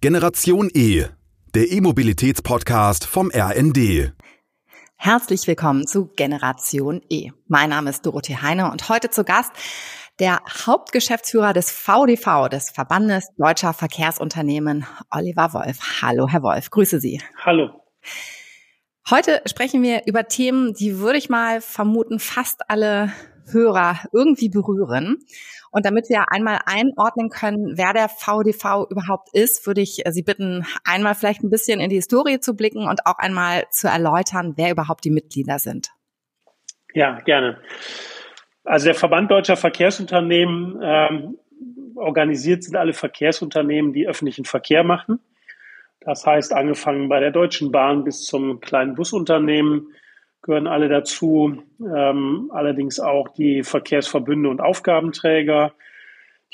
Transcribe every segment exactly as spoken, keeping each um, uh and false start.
Generation E, der E-Mobilitäts-Podcast vom R N D. Herzlich willkommen zu Generation E. Mein Name ist Dorothee Heine und heute zu Gast der Hauptgeschäftsführer des V D V, des Verbandes Deutscher Verkehrsunternehmen, Oliver Wolff. Hallo, Herr Wolff, grüße Sie. Hallo. Heute sprechen wir über Themen, die, würde ich mal vermuten, fast alle Hörer irgendwie berühren. Und damit wir einmal einordnen können, wer der V D V überhaupt ist, würde ich Sie bitten, einmal vielleicht ein bisschen in die Historie zu blicken und auch einmal zu erläutern, wer überhaupt die Mitglieder sind. Ja, gerne. Also der Verband Deutscher Verkehrsunternehmen ähm, organisiert sind alle Verkehrsunternehmen, die öffentlichen Verkehr machen. Das heißt, angefangen bei der Deutschen Bahn bis zum kleinen Busunternehmen gehören alle dazu, ähm, allerdings auch die Verkehrsverbünde und Aufgabenträger,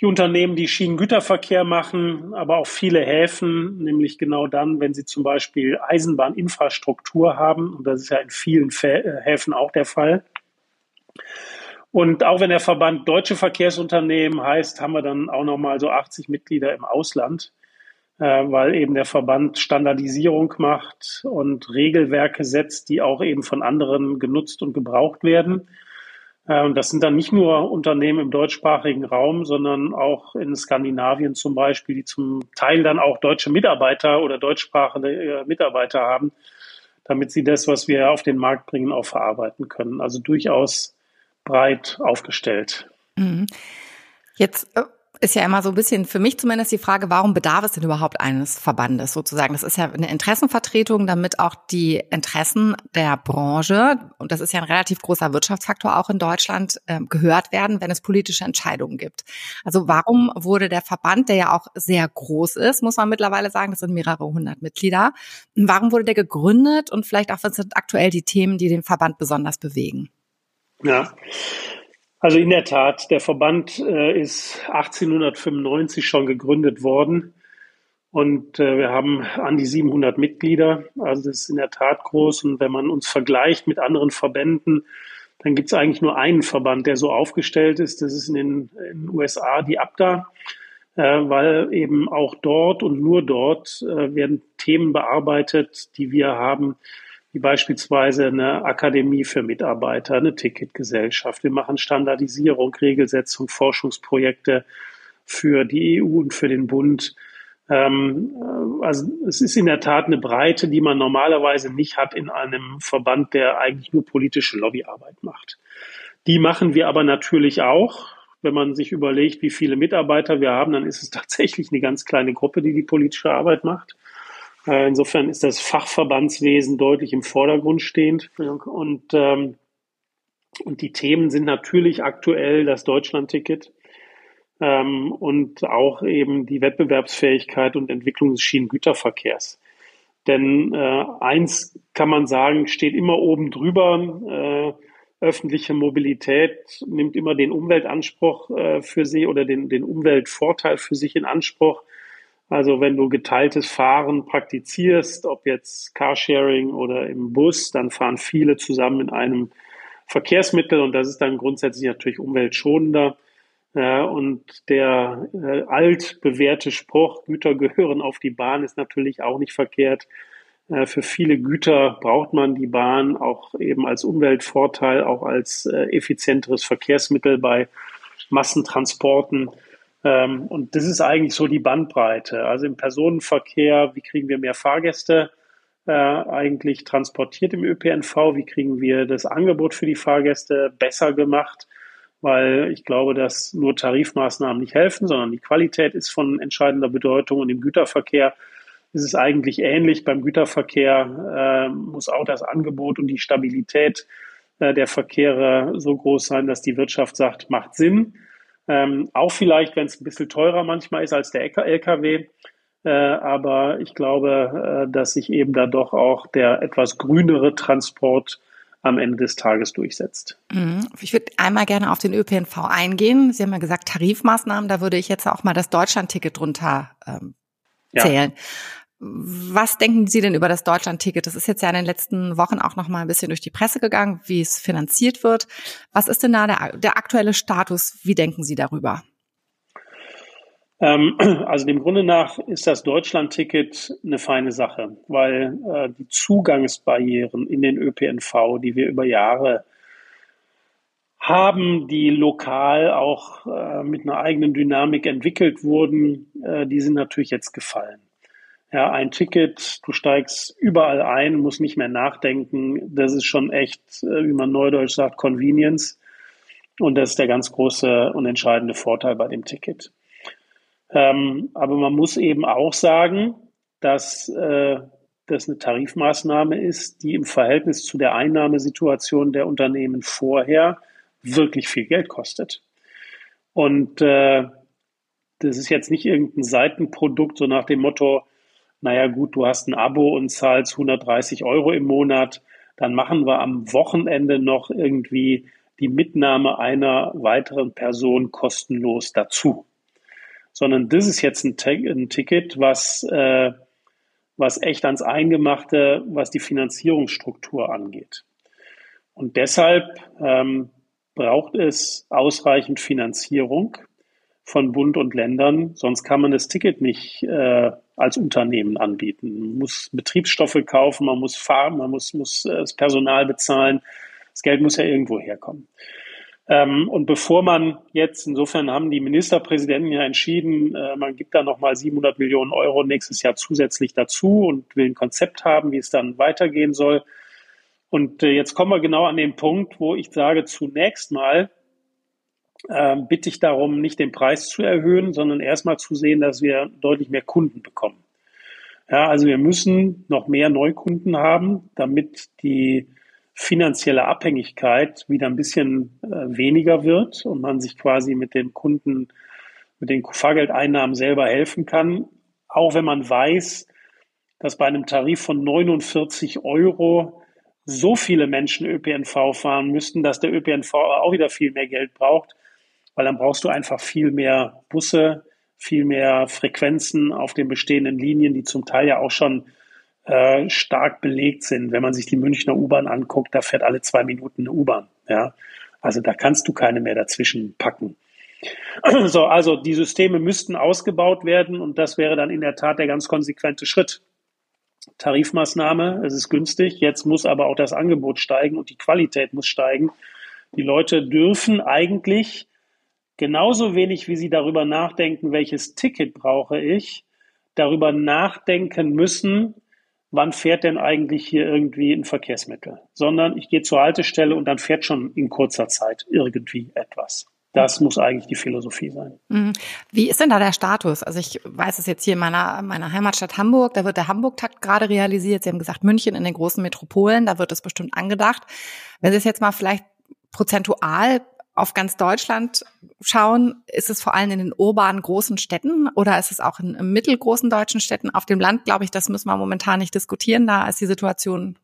die Unternehmen, die Schienengüterverkehr machen, aber auch viele Häfen, nämlich genau dann, wenn sie zum Beispiel Eisenbahninfrastruktur haben, und das ist ja in vielen Häfen auch der Fall. Und auch wenn der Verband Deutsche Verkehrsunternehmen heißt, haben wir dann auch nochmal so achtzig Mitglieder im Ausland, weil eben der Verband Standardisierung macht und Regelwerke setzt, die auch eben von anderen genutzt und gebraucht werden. Das sind dann nicht nur Unternehmen im deutschsprachigen Raum, sondern auch in Skandinavien zum Beispiel, die zum Teil dann auch deutsche Mitarbeiter oder deutschsprachige Mitarbeiter haben, damit sie das, was wir auf den Markt bringen, auch verarbeiten können. Also durchaus breit aufgestellt. Jetzt ist ja immer so ein bisschen für mich zumindest die Frage, warum bedarf es denn überhaupt eines Verbandes sozusagen? Das ist ja eine Interessenvertretung, damit auch die Interessen der Branche, und das ist ja ein relativ großer Wirtschaftsfaktor auch in Deutschland, gehört werden, wenn es politische Entscheidungen gibt. Also warum wurde der Verband, der ja auch sehr groß ist, muss man mittlerweile sagen, das sind mehrere hundert Mitglieder, warum wurde der gegründet und vielleicht auch, was sind aktuell die Themen, die den Verband besonders bewegen? Ja, also in der Tat, der Verband äh, ist achtzehnhundertfünfundneunzig schon gegründet worden und äh, wir haben an die siebenhundert Mitglieder, also das ist in der Tat groß, und wenn man uns vergleicht mit anderen Verbänden, dann gibt es eigentlich nur einen Verband, der so aufgestellt ist, das ist in den, in den U S A die APTA, äh, weil eben auch dort und nur dort äh, werden Themen bearbeitet, die wir haben, wie beispielsweise eine Akademie für Mitarbeiter, eine Ticketgesellschaft. Wir machen Standardisierung, Regelsetzung, Forschungsprojekte für die E U und für den Bund. Also es ist in der Tat eine Breite, die man normalerweise nicht hat in einem Verband, der eigentlich nur politische Lobbyarbeit macht. Die machen wir aber natürlich auch. Wenn man sich überlegt, wie viele Mitarbeiter wir haben, dann ist es tatsächlich eine ganz kleine Gruppe, die die politische Arbeit macht. Insofern ist das Fachverbandswesen deutlich im Vordergrund stehend. Und, ähm, und die Themen sind natürlich aktuell das Deutschlandticket ähm, und auch eben die Wettbewerbsfähigkeit und Entwicklung des Schienengüterverkehrs. Denn äh, eins kann man sagen, steht immer oben drüber. Äh, öffentliche Mobilität nimmt immer den Umweltanspruch äh, für sich oder den, den Umweltvorteil für sich in Anspruch. Also wenn du geteiltes Fahren praktizierst, ob jetzt Carsharing oder im Bus, dann fahren viele zusammen in einem Verkehrsmittel und das ist dann grundsätzlich natürlich umweltschonender. Und der altbewährte Spruch, Güter gehören auf die Bahn, ist natürlich auch nicht verkehrt. Für viele Güter braucht man die Bahn auch eben als Umweltvorteil, auch als effizienteres Verkehrsmittel bei Massentransporten. Und das ist eigentlich so die Bandbreite. Also im Personenverkehr, wie kriegen wir mehr Fahrgäste äh, eigentlich transportiert im Ö P N V? Wie kriegen wir das Angebot für die Fahrgäste besser gemacht? Weil ich glaube, dass nur Tarifmaßnahmen nicht helfen, sondern die Qualität ist von entscheidender Bedeutung. Und im Güterverkehr ist es eigentlich ähnlich. Beim Güterverkehr äh, muss auch das Angebot und die Stabilität äh, der Verkehre so groß sein, dass die Wirtschaft sagt, macht Sinn. Ähm, auch vielleicht, wenn es ein bisschen teurer manchmal ist als der L K W, äh, aber ich glaube, äh, dass sich eben da doch auch der etwas grünere Transport am Ende des Tages durchsetzt. Ich würde einmal gerne auf den Ö P N V eingehen. Sie haben ja gesagt Tarifmaßnahmen, da würde ich jetzt auch mal das Deutschlandticket drunter ähm, zählen. Ja. Was denken Sie denn über das Deutschlandticket? Das ist jetzt ja in den letzten Wochen auch noch mal ein bisschen durch die Presse gegangen, wie es finanziert wird. Was ist denn da der, der aktuelle Status? Wie denken Sie darüber? Also dem Grunde nach ist das Deutschlandticket eine feine Sache, weil äh, die Zugangsbarrieren in den Ö P N V, die wir über Jahre haben, die lokal auch äh, mit einer eigenen Dynamik entwickelt wurden, äh, die sind natürlich jetzt gefallen. Ja, ein Ticket, du steigst überall ein, musst nicht mehr nachdenken. Das ist schon echt, wie man neudeutsch sagt, Convenience. Und das ist der ganz große und entscheidende Vorteil bei dem Ticket. Ähm, aber man muss eben auch sagen, dass äh, das eine Tarifmaßnahme ist, die im Verhältnis zu der Einnahmesituation der Unternehmen vorher wirklich viel Geld kostet. Und äh, das ist jetzt nicht irgendein Seitenprodukt, so nach dem Motto, naja gut, du hast ein Abo und zahlst hundertdreißig Euro im Monat, dann machen wir am Wochenende noch irgendwie die Mitnahme einer weiteren Person kostenlos dazu. Sondern das ist jetzt ein, T- ein Ticket, was, äh, was echt ans Eingemachte, was die Finanzierungsstruktur angeht. Und deshalb ähm, braucht es ausreichend Finanzierung von Bund und Ländern, sonst kann man das Ticket nicht äh, als Unternehmen anbieten. Man muss Betriebsstoffe kaufen, man muss fahren, man muss, muss äh, das Personal bezahlen, das Geld muss ja irgendwo herkommen. Ähm, und bevor man jetzt, insofern haben die Ministerpräsidenten ja entschieden, äh, man gibt da nochmal siebenhundert Millionen Euro nächstes Jahr zusätzlich dazu und will ein Konzept haben, wie es dann weitergehen soll. Und äh, jetzt kommen wir genau an den Punkt, wo ich sage, zunächst mal äh, bitte ich darum, nicht den Preis zu erhöhen, sondern erstmal zu sehen, dass wir deutlich mehr Kunden bekommen. Ja, also wir müssen noch mehr Neukunden haben, damit die finanzielle Abhängigkeit wieder ein bisschen äh, weniger wird und man sich quasi mit dem Kunden, mit den Fahrgeldeinnahmen selber helfen kann. Auch wenn man weiß, dass bei einem Tarif von neunundvierzig Euro so viele Menschen Ö P N V fahren müssten, dass der Ö P N V auch wieder viel mehr Geld braucht, weil dann brauchst du einfach viel mehr Busse, viel mehr Frequenzen auf den bestehenden Linien, die zum Teil ja auch schon stark belegt sind. Wenn man sich die Münchner U-Bahn anguckt, da fährt alle zwei Minuten eine U-Bahn. Ja? Also da kannst du keine mehr dazwischen packen. So, also die Systeme müssten ausgebaut werden und das wäre dann in der Tat der ganz konsequente Schritt. Tarifmaßnahme, es ist günstig, jetzt muss aber auch das Angebot steigen und die Qualität muss steigen. Die Leute dürfen eigentlich genauso wenig, wie sie darüber nachdenken, welches Ticket brauche ich, darüber nachdenken müssen, wann fährt denn eigentlich hier irgendwie ein Verkehrsmittel? Sondern ich gehe zur Haltestelle und dann fährt schon in kurzer Zeit irgendwie etwas. Das muss eigentlich die Philosophie sein. Wie ist denn da der Status? Also ich weiß es jetzt hier in meiner, meiner Heimatstadt Hamburg, da wird der Hamburg-Takt gerade realisiert. Sie haben gesagt, München in den großen Metropolen, da wird es bestimmt angedacht. Wenn Sie es jetzt mal vielleicht prozentual auf ganz Deutschland schauen, ist es vor allem in den urbanen großen Städten oder ist es auch in, in mittelgroßen deutschen Städten? Auf dem Land, glaube ich, das müssen wir momentan nicht diskutieren, da ist die Situation,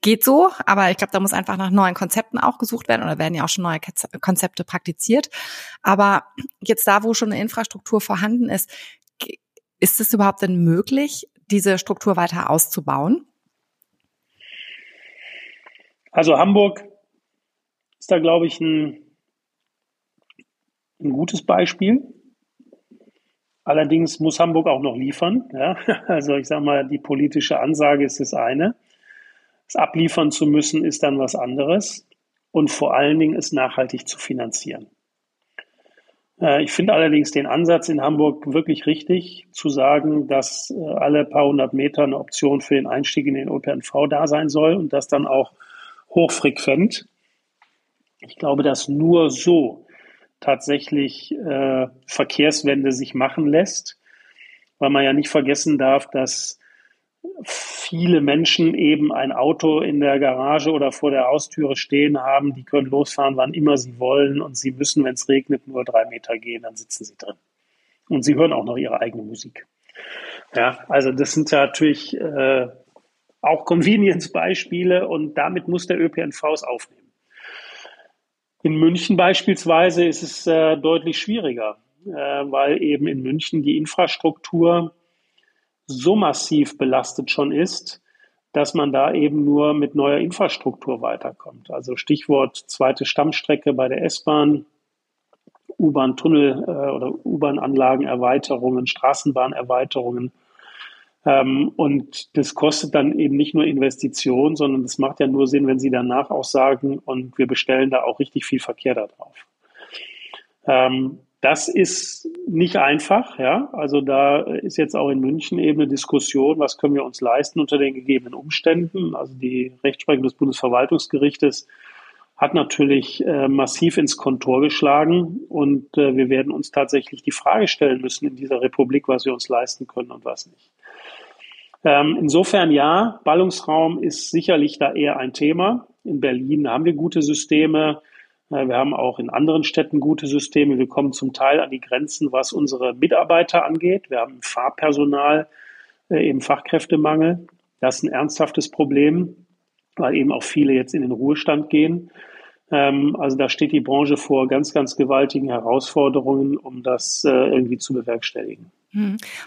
geht so, aber ich glaube, da muss einfach nach neuen Konzepten auch gesucht werden oder werden ja auch schon neue Konzepte praktiziert. Aber jetzt da, wo schon eine Infrastruktur vorhanden ist, ist es überhaupt denn möglich, diese Struktur weiter auszubauen? Also Hamburg ist da, glaube ich, ein Ein gutes Beispiel. Allerdings muss Hamburg auch noch liefern. Ja? Also ich sage mal, die politische Ansage ist das eine. Das abliefern zu müssen, ist dann was anderes. Und vor allen Dingen ist nachhaltig zu finanzieren. Äh, ich finde allerdings den Ansatz in Hamburg wirklich richtig, zu sagen, dass äh, alle paar hundert Meter eine Option für den Einstieg in den Ö P N V da sein soll und das dann auch hochfrequent. Ich glaube, dass nur so tatsächlich äh, Verkehrswende sich machen lässt, weil man ja nicht vergessen darf, dass viele Menschen eben ein Auto in der Garage oder vor der Haustüre stehen haben, die können losfahren, wann immer sie wollen und sie müssen, wenn es regnet, nur drei Meter gehen, dann sitzen sie drin. Und sie hören auch noch ihre eigene Musik. Ja, also das sind ja natürlich äh, auch Convenience-Beispiele und damit muss der Ö P N V es aufnehmen. In München beispielsweise ist es äh, deutlich schwieriger, äh, weil eben in München die Infrastruktur so massiv belastet schon ist, dass man da eben nur mit neuer Infrastruktur weiterkommt. Also Stichwort zweite Stammstrecke bei der S-Bahn U-Bahn-Tunnel äh, oder U-Bahn-Anlagenerweiterungen, Straßenbahnerweiterungen. Ähm, und das kostet dann eben nicht nur Investitionen, sondern das macht ja nur Sinn, wenn Sie danach auch sagen, und wir bestellen da auch richtig viel Verkehr da drauf. Ähm, das ist nicht einfach, ja. Also da ist jetzt auch in München eben eine Diskussion, was können wir uns leisten unter den gegebenen Umständen. Also die Rechtsprechung des Bundesverwaltungsgerichtes hat natürlich äh, massiv ins Kontor geschlagen und äh, wir werden uns tatsächlich die Frage stellen müssen in dieser Republik, was wir uns leisten können und was nicht. Ähm, insofern ja, Ballungsraum ist sicherlich da eher ein Thema. In Berlin haben wir gute Systeme, äh, wir haben auch in anderen Städten gute Systeme. Wir kommen zum Teil an die Grenzen, was unsere Mitarbeiter angeht. Wir haben Fahrpersonal, äh, eben Fachkräftemangel. Das ist ein ernsthaftes Problem, weil eben auch viele jetzt in den Ruhestand gehen. Also da steht die Branche vor ganz, ganz gewaltigen Herausforderungen, um das irgendwie zu bewerkstelligen.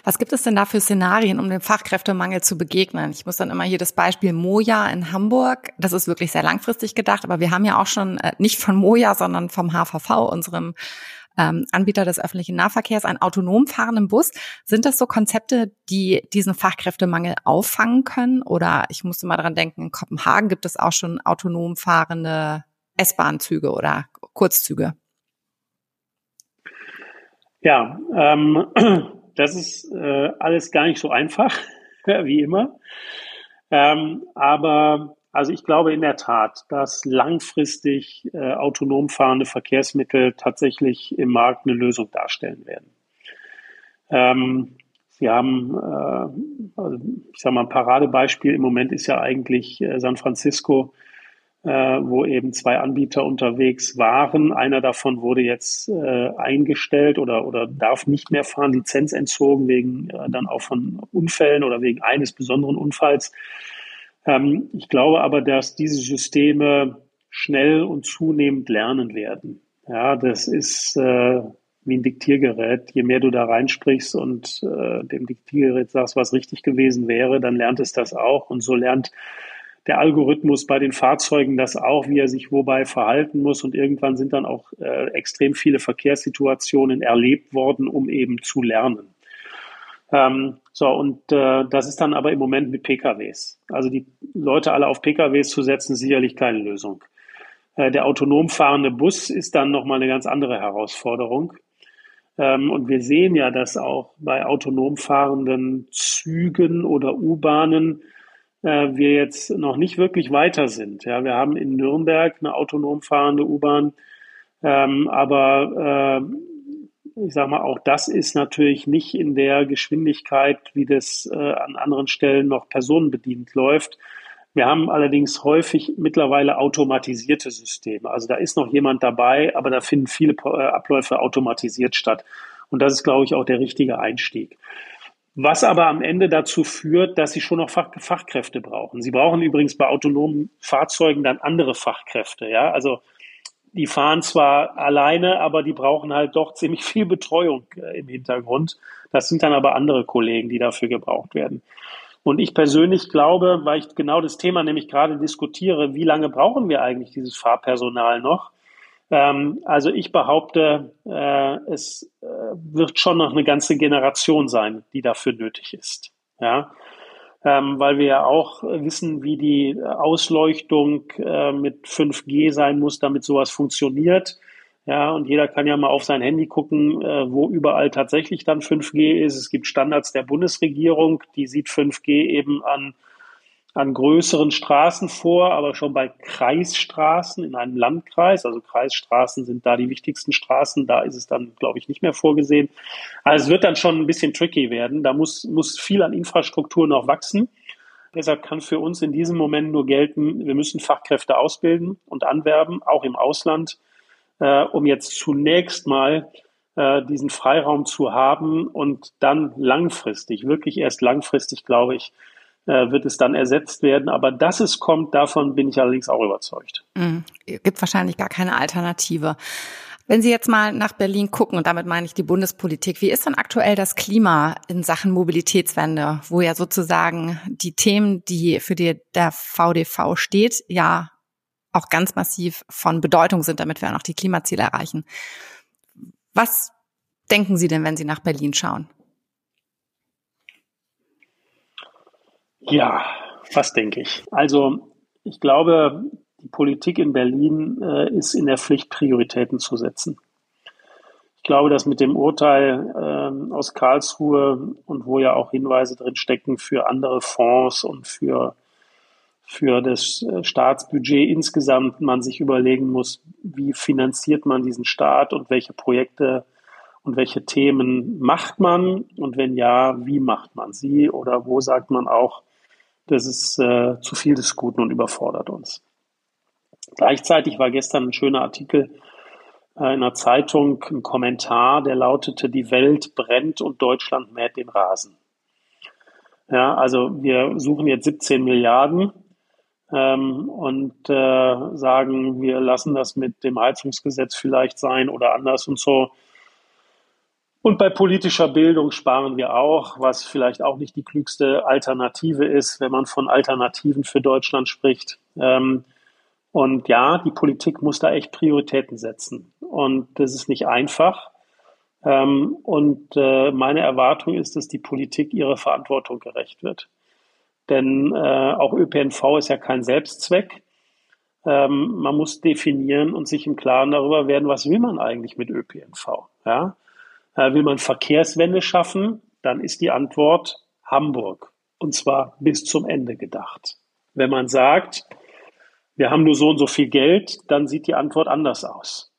Was gibt es denn da für Szenarien, um dem Fachkräftemangel zu begegnen? Ich muss dann immer hier das Beispiel Moia in Hamburg, das ist wirklich sehr langfristig gedacht, aber wir haben ja auch schon nicht von Moia, sondern vom H V V, unserem Anbieter des öffentlichen Nahverkehrs, einen autonom fahrenden Bus. Sind das so Konzepte, die diesen Fachkräftemangel auffangen können? Oder ich musste mal dran denken, in Kopenhagen gibt es auch schon autonom fahrende S-Bahn-Züge oder Kurzzüge. Ja, ähm, das ist äh, alles gar nicht so einfach, wie immer. Ähm, aber Also ich glaube in der Tat, dass langfristig äh, autonom fahrende Verkehrsmittel tatsächlich im Markt eine Lösung darstellen werden. Ähm, Sie haben, äh, also ich sage mal, ein Paradebeispiel im Moment ist ja eigentlich äh, San Francisco, äh, wo eben zwei Anbieter unterwegs waren. Einer davon wurde jetzt äh, eingestellt oder, oder darf nicht mehr fahren, Lizenz entzogen, wegen äh, dann auch von Unfällen oder wegen eines besonderen Unfalls. Ich glaube aber, dass diese Systeme schnell und zunehmend lernen werden. Ja, das ist äh, wie ein Diktiergerät. Je mehr du da reinsprichst und äh, dem Diktiergerät sagst, was richtig gewesen wäre, dann lernt es das auch. Und so lernt der Algorithmus bei den Fahrzeugen das auch, wie er sich wobei verhalten muss. Und irgendwann sind dann auch äh, extrem viele Verkehrssituationen erlebt worden, um eben zu lernen. Ähm, so, und äh, das ist dann aber im Moment mit P K Ws. Also die Leute alle auf P K Ws zu setzen, ist sicherlich keine Lösung. Äh, der autonom fahrende Bus ist dann nochmal eine ganz andere Herausforderung. Ähm, und wir sehen ja, dass auch bei autonom fahrenden Zügen oder U-Bahnen äh, wir jetzt noch nicht wirklich weiter sind. Ja, wir haben in Nürnberg eine autonom fahrende U-Bahn, ähm, aber äh, ich sage mal, auch das ist natürlich nicht in der Geschwindigkeit, wie das äh, an anderen Stellen noch personenbedient läuft. Wir haben allerdings häufig mittlerweile automatisierte Systeme. Also da ist noch jemand dabei, aber da finden viele äh, Abläufe automatisiert statt. Und das ist, glaube ich, auch der richtige Einstieg. Was aber am Ende dazu führt, dass Sie schon noch Fach- Fachkräfte brauchen. Sie brauchen übrigens bei autonomen Fahrzeugen dann andere Fachkräfte, ja, also die fahren zwar alleine, aber die brauchen halt doch ziemlich viel Betreuung äh, im Hintergrund. Das sind dann aber andere Kollegen, die dafür gebraucht werden. Und ich persönlich glaube, weil ich genau das Thema nämlich gerade diskutiere, wie lange brauchen wir eigentlich dieses Fahrpersonal noch? Ähm, also ich behaupte, äh, es äh, wird schon noch eine ganze Generation sein, die dafür nötig ist. Ja. Ähm, weil wir ja auch wissen, wie die Ausleuchtung äh, mit fünf G sein muss, damit sowas funktioniert. Ja, und jeder kann ja mal auf sein Handy gucken, äh, wo überall tatsächlich dann fünf G ist. Es gibt Standards der Bundesregierung, die sieht fünf G eben an, an größeren Straßen vor, aber schon bei Kreisstraßen in einem Landkreis. Also Kreisstraßen sind da die wichtigsten Straßen. Da ist es dann, glaube ich, nicht mehr vorgesehen. Also es wird dann schon ein bisschen tricky werden. Da muss, muss viel an Infrastruktur noch wachsen. Deshalb kann für uns in diesem Moment nur gelten, wir müssen Fachkräfte ausbilden und anwerben, auch im Ausland, äh, um jetzt zunächst mal äh, diesen Freiraum zu haben und dann langfristig, wirklich erst langfristig, glaube ich, wird es dann ersetzt werden. Aber dass es kommt, davon bin ich allerdings auch überzeugt. Mhm. Gibt wahrscheinlich gar keine Alternative. Wenn Sie jetzt mal nach Berlin gucken, und damit meine ich die Bundespolitik, wie ist denn aktuell das Klima in Sachen Mobilitätswende, wo ja sozusagen die Themen, die für die der V D V steht, ja auch ganz massiv von Bedeutung sind, damit wir auch noch die Klimaziele erreichen. Was denken Sie denn, wenn Sie nach Berlin schauen? Ja, was denke ich? Also ich glaube, die Politik in Berlin äh, ist in der Pflicht, Prioritäten zu setzen. Ich glaube, dass mit dem Urteil äh, aus Karlsruhe und wo ja auch Hinweise drin stecken für andere Fonds und für, für das Staatsbudget insgesamt, man sich überlegen muss, wie finanziert man diesen Staat und welche Projekte und welche Themen macht man und wenn ja, wie macht man sie oder wo sagt man auch, das ist äh, zu viel des Guten und überfordert uns. Gleichzeitig war gestern ein schöner Artikel äh, in einer Zeitung, ein Kommentar, der lautete, die Welt brennt und Deutschland mäht den Rasen. Ja, also wir suchen jetzt siebzehn Milliarden ähm, und äh, sagen, wir lassen das mit dem Heizungsgesetz vielleicht sein oder anders und so. Und bei politischer Bildung sparen wir auch, was vielleicht auch nicht die klügste Alternative ist, wenn man von Alternativen für Deutschland spricht. Ähm, Und ja, die Politik muss da echt Prioritäten setzen. Und das ist nicht einfach. Und meine Erwartung ist, dass die Politik ihrer Verantwortung gerecht wird. Denn auch Ö P N V ist ja kein Selbstzweck. Man muss definieren und sich im Klaren darüber werden, was will man eigentlich mit Ö P N V? Ja? Will man Verkehrswende schaffen? Dann ist die Antwort Hamburg. Und zwar bis zum Ende gedacht. Wenn man sagt, wir haben nur so und so viel Geld, dann sieht die Antwort anders aus.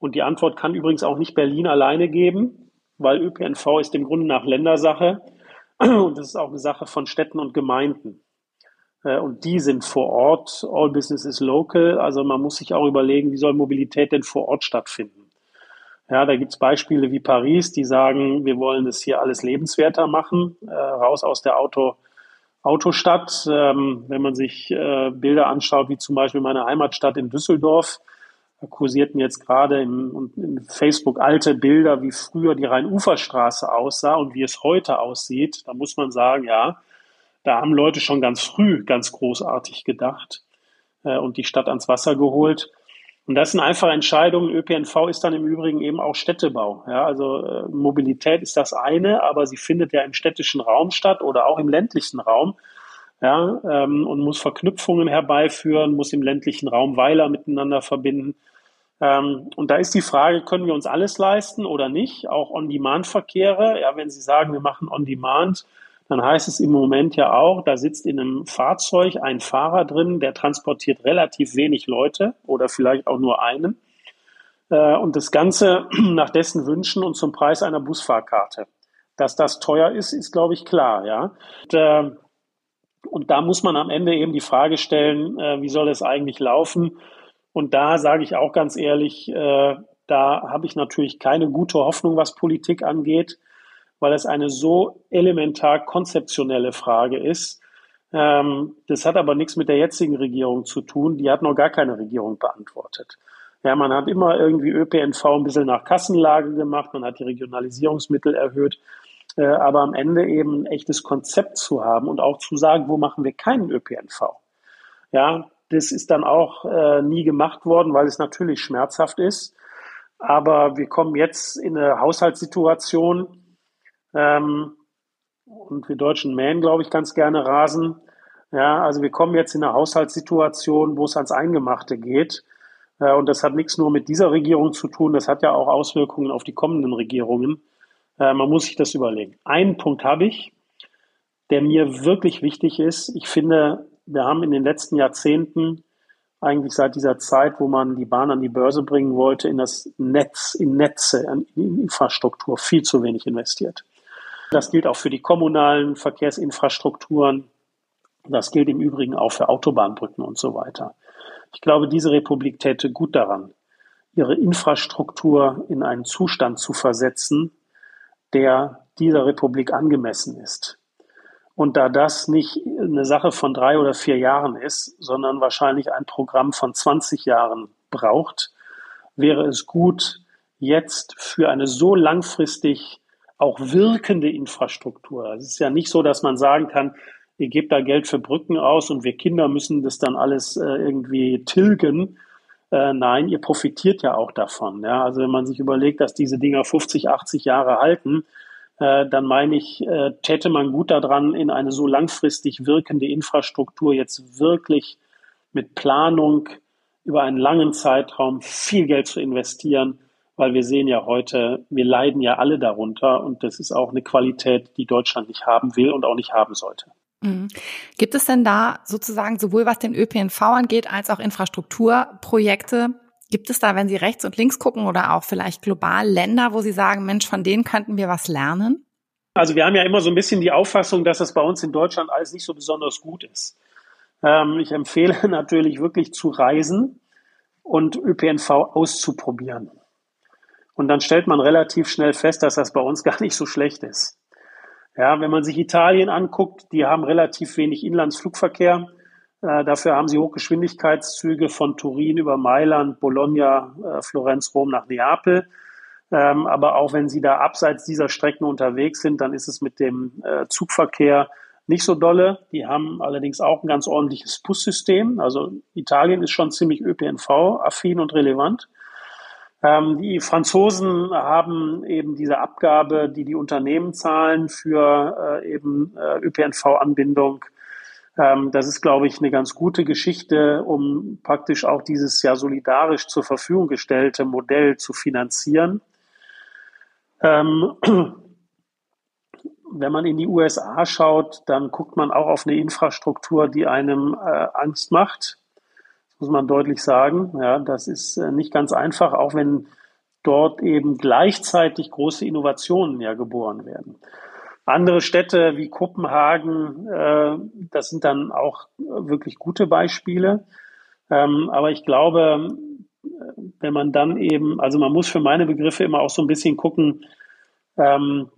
Und die Antwort kann übrigens auch nicht Berlin alleine geben, weil Ö P N V ist im Grunde nach Ländersache und das ist auch eine Sache von Städten und Gemeinden. Und die sind vor Ort, all business is local, also man muss sich auch überlegen, wie soll Mobilität denn vor Ort stattfinden. Ja, da gibt es Beispiele wie Paris, die sagen, wir wollen das hier alles lebenswerter machen, raus aus der Auto Autostadt, ähm, wenn man sich äh, Bilder anschaut, wie zum Beispiel meine Heimatstadt in Düsseldorf, da kursierten jetzt gerade im, im Facebook alte Bilder, wie früher die Rheinuferstraße aussah und wie es heute aussieht. Da muss man sagen, ja, da haben Leute schon ganz früh ganz großartig gedacht äh, und die Stadt ans Wasser geholt. Und das sind einfache Entscheidungen. Ö P N V ist dann im Übrigen eben auch Städtebau. Ja, also äh, Mobilität ist das eine, aber sie findet ja im städtischen Raum statt oder auch im ländlichen Raum. Ja, ähm, und muss Verknüpfungen herbeiführen, muss im ländlichen Raum Weiler miteinander verbinden. Ähm, und da ist die Frage, können wir uns alles leisten oder nicht? Auch On-Demand-Verkehre. Ja, wenn Sie sagen, wir machen On-Demand, dann heißt es im Moment ja auch, da sitzt in einem Fahrzeug ein Fahrer drin, der transportiert relativ wenig Leute oder vielleicht auch nur einen. Und das Ganze nach dessen Wünschen und zum Preis einer Busfahrkarte. Dass das teuer ist, ist, glaube ich, klar. Ja. Und, und da muss man am Ende eben die Frage stellen, wie soll das eigentlich laufen? Und da sage ich auch ganz ehrlich, da habe ich natürlich keine gute Hoffnung, was Politik angeht, weil es eine so elementar konzeptionelle Frage ist. Das hat aber nichts mit der jetzigen Regierung zu tun. Die hat noch gar keine Regierung beantwortet. Ja, man hat immer irgendwie Ö P N V ein bisschen nach Kassenlage gemacht, man hat die Regionalisierungsmittel erhöht, aber am Ende eben ein echtes Konzept zu haben und auch zu sagen, wo machen wir keinen Ö P N V? Ja, das ist dann auch nie gemacht worden, weil es natürlich schmerzhaft ist. Aber wir kommen jetzt in eine Haushaltssituation, Ähm, und wir Deutschen mähen, glaube ich, ganz gerne Rasen. Ja, also wir kommen jetzt in eine Haushaltssituation, wo es ans Eingemachte geht. Äh, und das hat nichts nur mit dieser Regierung zu tun, das hat ja auch Auswirkungen auf die kommenden Regierungen. Äh, man muss sich das überlegen. Einen Punkt habe ich, der mir wirklich wichtig ist. Ich finde, wir haben in den letzten Jahrzehnten, eigentlich seit dieser Zeit, wo man die Bahn an die Börse bringen wollte, in das Netz, in Netze, in Infrastruktur viel zu wenig investiert. Das gilt auch für die kommunalen Verkehrsinfrastrukturen. Das gilt im Übrigen auch für Autobahnbrücken und so weiter. Ich glaube, diese Republik täte gut daran, ihre Infrastruktur in einen Zustand zu versetzen, der dieser Republik angemessen ist. Und da das nicht eine Sache von drei oder vier Jahren ist, sondern wahrscheinlich ein Programm von zwanzig Jahren braucht, wäre es gut, jetzt für eine so langfristig auch wirkende Infrastruktur. Es ist ja nicht so, dass man sagen kann, ihr gebt da Geld für Brücken aus und wir Kinder müssen das dann alles äh, irgendwie tilgen, Äh, nein, ihr profitiert ja auch davon. Ja? Also wenn man sich überlegt, dass diese Dinger fünfzig, achtzig Jahre halten, äh, dann meine ich, äh, täte man gut daran, in eine so langfristig wirkende Infrastruktur jetzt wirklich mit Planung über einen langen Zeitraum viel Geld zu investieren, weil wir sehen ja heute, wir leiden ja alle darunter und das ist auch eine Qualität, die Deutschland nicht haben will und auch nicht haben sollte. Mhm. Gibt es denn da sozusagen sowohl was den Ö P N V angeht als auch Infrastrukturprojekte, gibt es da, wenn Sie rechts und links gucken oder auch vielleicht global Länder, wo Sie sagen, Mensch, von denen könnten wir was lernen? Also wir haben ja immer so ein bisschen die Auffassung, dass das bei uns in Deutschland alles nicht so besonders gut ist. Ähm, ich empfehle natürlich wirklich zu reisen und Ö P N V auszuprobieren. Und dann stellt man relativ schnell fest, dass das bei uns gar nicht so schlecht ist. Ja, wenn man sich Italien anguckt, die haben relativ wenig Inlandsflugverkehr. Äh, dafür haben sie Hochgeschwindigkeitszüge von Turin über Mailand, Bologna, äh, Florenz, Rom nach Neapel. Ähm, aber auch wenn sie da abseits dieser Strecken unterwegs sind, dann ist es mit dem äh, Zugverkehr nicht so dolle. Die haben allerdings auch ein ganz ordentliches Bussystem. Also Italien ist schon ziemlich Ö P N V-affin und relevant. Die Franzosen haben eben diese Abgabe, die die Unternehmen zahlen für äh, eben äh, Ö P N V-Anbindung. Ähm, das ist, glaube ich, eine ganz gute Geschichte, um praktisch auch dieses ja solidarisch zur Verfügung gestellte Modell zu finanzieren. Ähm, wenn man in die U S A schaut, dann guckt man auch auf eine Infrastruktur, die einem äh, Angst macht. Muss man deutlich sagen, ja, das ist nicht ganz einfach, auch wenn dort eben gleichzeitig große Innovationen ja geboren werden. Andere Städte wie Kopenhagen, äh, das sind dann auch wirklich gute Beispiele. Ähm, aber ich glaube, wenn man dann eben, also man muss für meine Begriffe immer auch so ein bisschen gucken, ähm,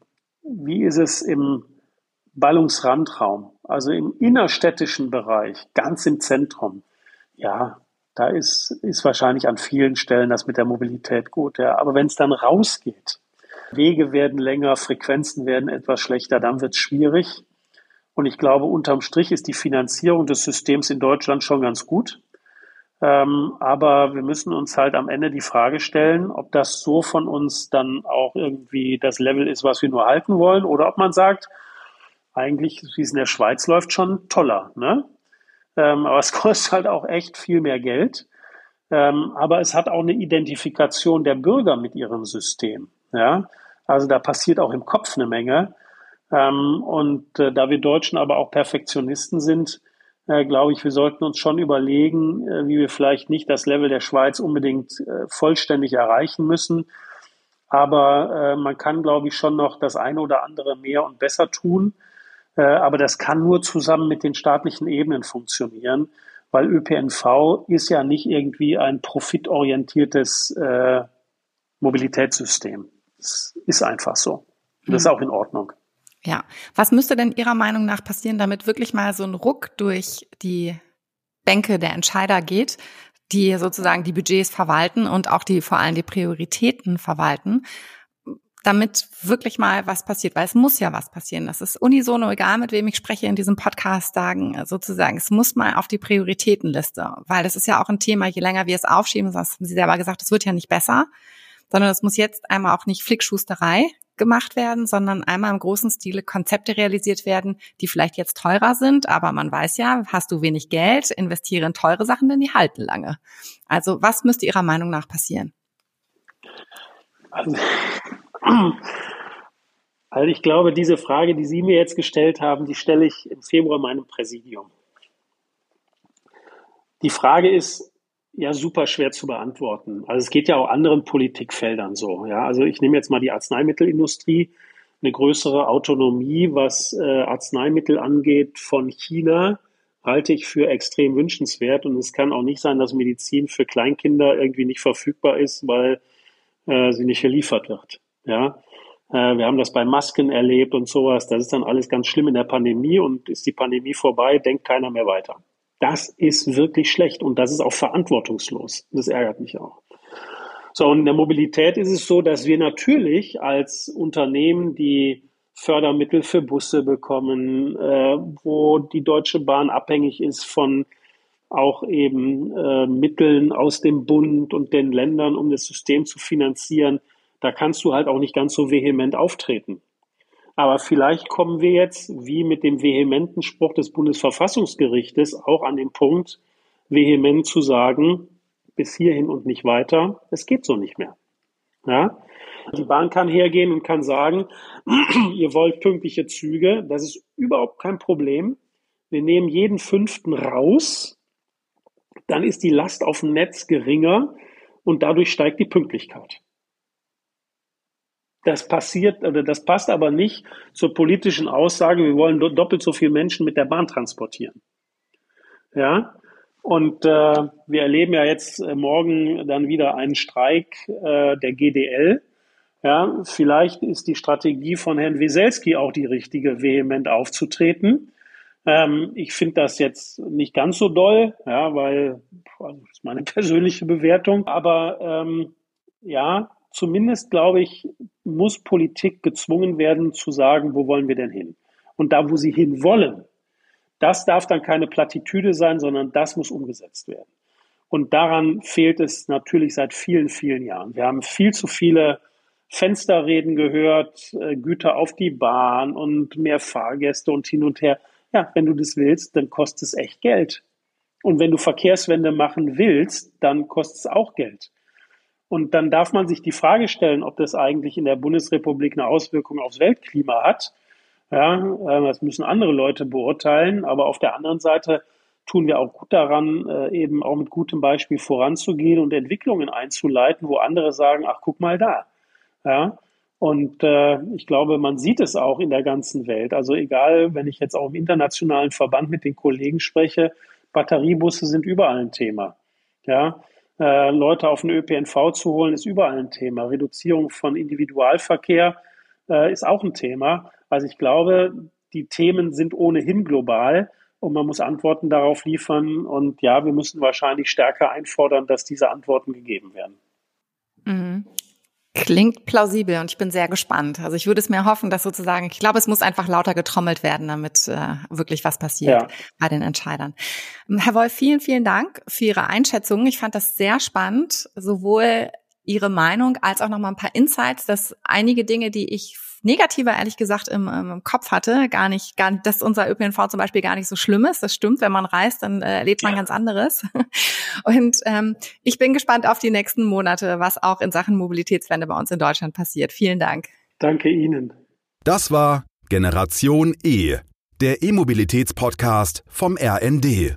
wie ist es im Ballungsrandraum, also im innerstädtischen Bereich, ganz im Zentrum. Ja, da ist, ist wahrscheinlich an vielen Stellen das mit der Mobilität gut. Ja. Aber wenn es dann rausgeht, Wege werden länger, Frequenzen werden etwas schlechter, dann wird es schwierig. Und ich glaube, unterm Strich ist die Finanzierung des Systems in Deutschland schon ganz gut. Ähm, aber wir müssen uns halt am Ende die Frage stellen, ob das so von uns dann auch irgendwie das Level ist, was wir nur halten wollen. Oder ob man sagt, eigentlich, wie es in der Schweiz läuft, schon toller, ne? Ähm, aber es kostet halt auch echt viel mehr Geld. Ähm, aber es hat auch eine Identifikation der Bürger mit ihrem System. Ja? Also da passiert auch im Kopf eine Menge. Ähm, und äh, da wir Deutschen aber auch Perfektionisten sind, äh, glaube ich, wir sollten uns schon überlegen, äh, wie wir vielleicht nicht das Level der Schweiz unbedingt äh, vollständig erreichen müssen. Aber äh, man kann, glaube ich, schon noch das eine oder andere mehr und besser tun. Aber das kann nur zusammen mit den staatlichen Ebenen funktionieren, weil Ö P N V ist ja nicht irgendwie ein profitorientiertes äh, Mobilitätssystem. Das ist einfach so. Das ist auch in Ordnung. Ja. Was müsste denn Ihrer Meinung nach passieren, damit wirklich mal so ein Ruck durch die Bänke der Entscheider geht, die sozusagen die Budgets verwalten und auch die vor allem die Prioritäten verwalten? Damit wirklich mal was passiert, weil es muss ja was passieren. Das ist unisono, egal mit wem ich spreche in diesem Podcast, sagen sozusagen, es muss mal auf die Prioritätenliste, weil das ist ja auch ein Thema, je länger wir es aufschieben, das haben Sie selber gesagt, es wird ja nicht besser, sondern es muss jetzt einmal auch nicht Flickschusterei gemacht werden, sondern einmal im großen Stile Konzepte realisiert werden, die vielleicht jetzt teurer sind, aber man weiß ja, hast du wenig Geld, investiere in teure Sachen, denn die halten lange. Also was müsste Ihrer Meinung nach passieren? Also Also ich glaube, diese Frage, die Sie mir jetzt gestellt haben, die stelle ich im Februar meinem Präsidium. Die Frage ist ja super schwer zu beantworten. Also es geht ja auch anderen Politikfeldern so. Ja? Also ich nehme jetzt mal die Arzneimittelindustrie, eine größere Autonomie, was äh, Arzneimittel angeht von China, halte ich für extrem wünschenswert. Und es kann auch nicht sein, dass Medizin für Kleinkinder irgendwie nicht verfügbar ist, weil äh, sie nicht geliefert wird. Ja, wir haben das bei Masken erlebt und sowas. Das ist dann alles ganz schlimm in der Pandemie und ist die Pandemie vorbei, denkt keiner mehr weiter. Das ist wirklich schlecht und das ist auch verantwortungslos. Das ärgert mich auch. So, und in der Mobilität ist es so, dass wir natürlich als Unternehmen, die Fördermittel für Busse bekommen, wo die Deutsche Bahn abhängig ist von auch eben äh, Mitteln aus dem Bund und den Ländern, um das System zu finanzieren, da kannst du halt auch nicht ganz so vehement auftreten. Aber vielleicht kommen wir jetzt, wie mit dem vehementen Spruch des Bundesverfassungsgerichtes, auch an den Punkt, vehement zu sagen, bis hierhin und nicht weiter, es geht so nicht mehr. Ja? Die Bahn kann hergehen und kann sagen, ihr wollt pünktliche Züge, das ist überhaupt kein Problem. Wir nehmen jeden Fünften raus, dann ist die Last auf dem Netz geringer und dadurch steigt die Pünktlichkeit. Das passiert, oder das passt aber nicht zur politischen Aussage, wir wollen doppelt so viele Menschen mit der Bahn transportieren. Ja, und äh, wir erleben ja jetzt äh, morgen dann wieder einen Streik äh, der G D L. Ja, vielleicht ist die Strategie von Herrn Weselski auch die richtige, vehement aufzutreten. Ähm, ich finde das jetzt nicht ganz so doll, ja, weil, das ist meine persönliche Bewertung, aber ähm, ja, zumindest, glaube ich, muss Politik gezwungen werden zu sagen, wo wollen wir denn hin? Und da, wo sie hin wollen, das darf dann keine Plattitüde sein, sondern das muss umgesetzt werden. Und daran fehlt es natürlich seit vielen, vielen Jahren. Wir haben viel zu viele Fensterreden gehört, Güter auf die Bahn und mehr Fahrgäste und hin und her. Ja, wenn du das willst, dann kostet es echt Geld. Und wenn du Verkehrswende machen willst, dann kostet es auch Geld. Und dann darf man sich die Frage stellen, ob das eigentlich in der Bundesrepublik eine Auswirkung aufs Weltklima hat. Ja, das müssen andere Leute beurteilen. Aber auf der anderen Seite tun wir auch gut daran, eben auch mit gutem Beispiel voranzugehen und Entwicklungen einzuleiten, wo andere sagen, ach, guck mal da. Ja, und äh, ich glaube, man sieht es auch in der ganzen Welt. Also egal, wenn ich jetzt auch im internationalen Verband mit den Kollegen spreche, Batteriebusse sind überall ein Thema. Ja, Leute auf den Ö P N V zu holen, ist überall ein Thema. Reduzierung von Individualverkehr äh, ist auch ein Thema. Also ich glaube, die Themen sind ohnehin global und man muss Antworten darauf liefern. Und ja, wir müssen wahrscheinlich stärker einfordern, dass diese Antworten gegeben werden. Mhm. Klingt plausibel und ich bin sehr gespannt. Also ich würde es mir hoffen, dass sozusagen, ich glaube, es muss einfach lauter getrommelt werden, damit äh, wirklich was passiert, ja, bei den Entscheidern. Herr Wolff, vielen, vielen Dank für Ihre Einschätzung. Ich fand das sehr spannend, sowohl Ihre Meinung als auch nochmal ein paar Insights, dass einige Dinge, die ich negativer, ehrlich gesagt, im, im Kopf hatte, gar nicht, gar, dass unser Ö P N V zum Beispiel gar nicht so schlimm ist. Das stimmt, wenn man reist, dann äh, erlebt man, ja, ganz anderes. Und ähm, ich bin gespannt auf die nächsten Monate, was auch in Sachen Mobilitätswende bei uns in Deutschland passiert. Vielen Dank. Danke Ihnen. Das war Generation E, der E-Mobilitäts-Podcast vom R N D.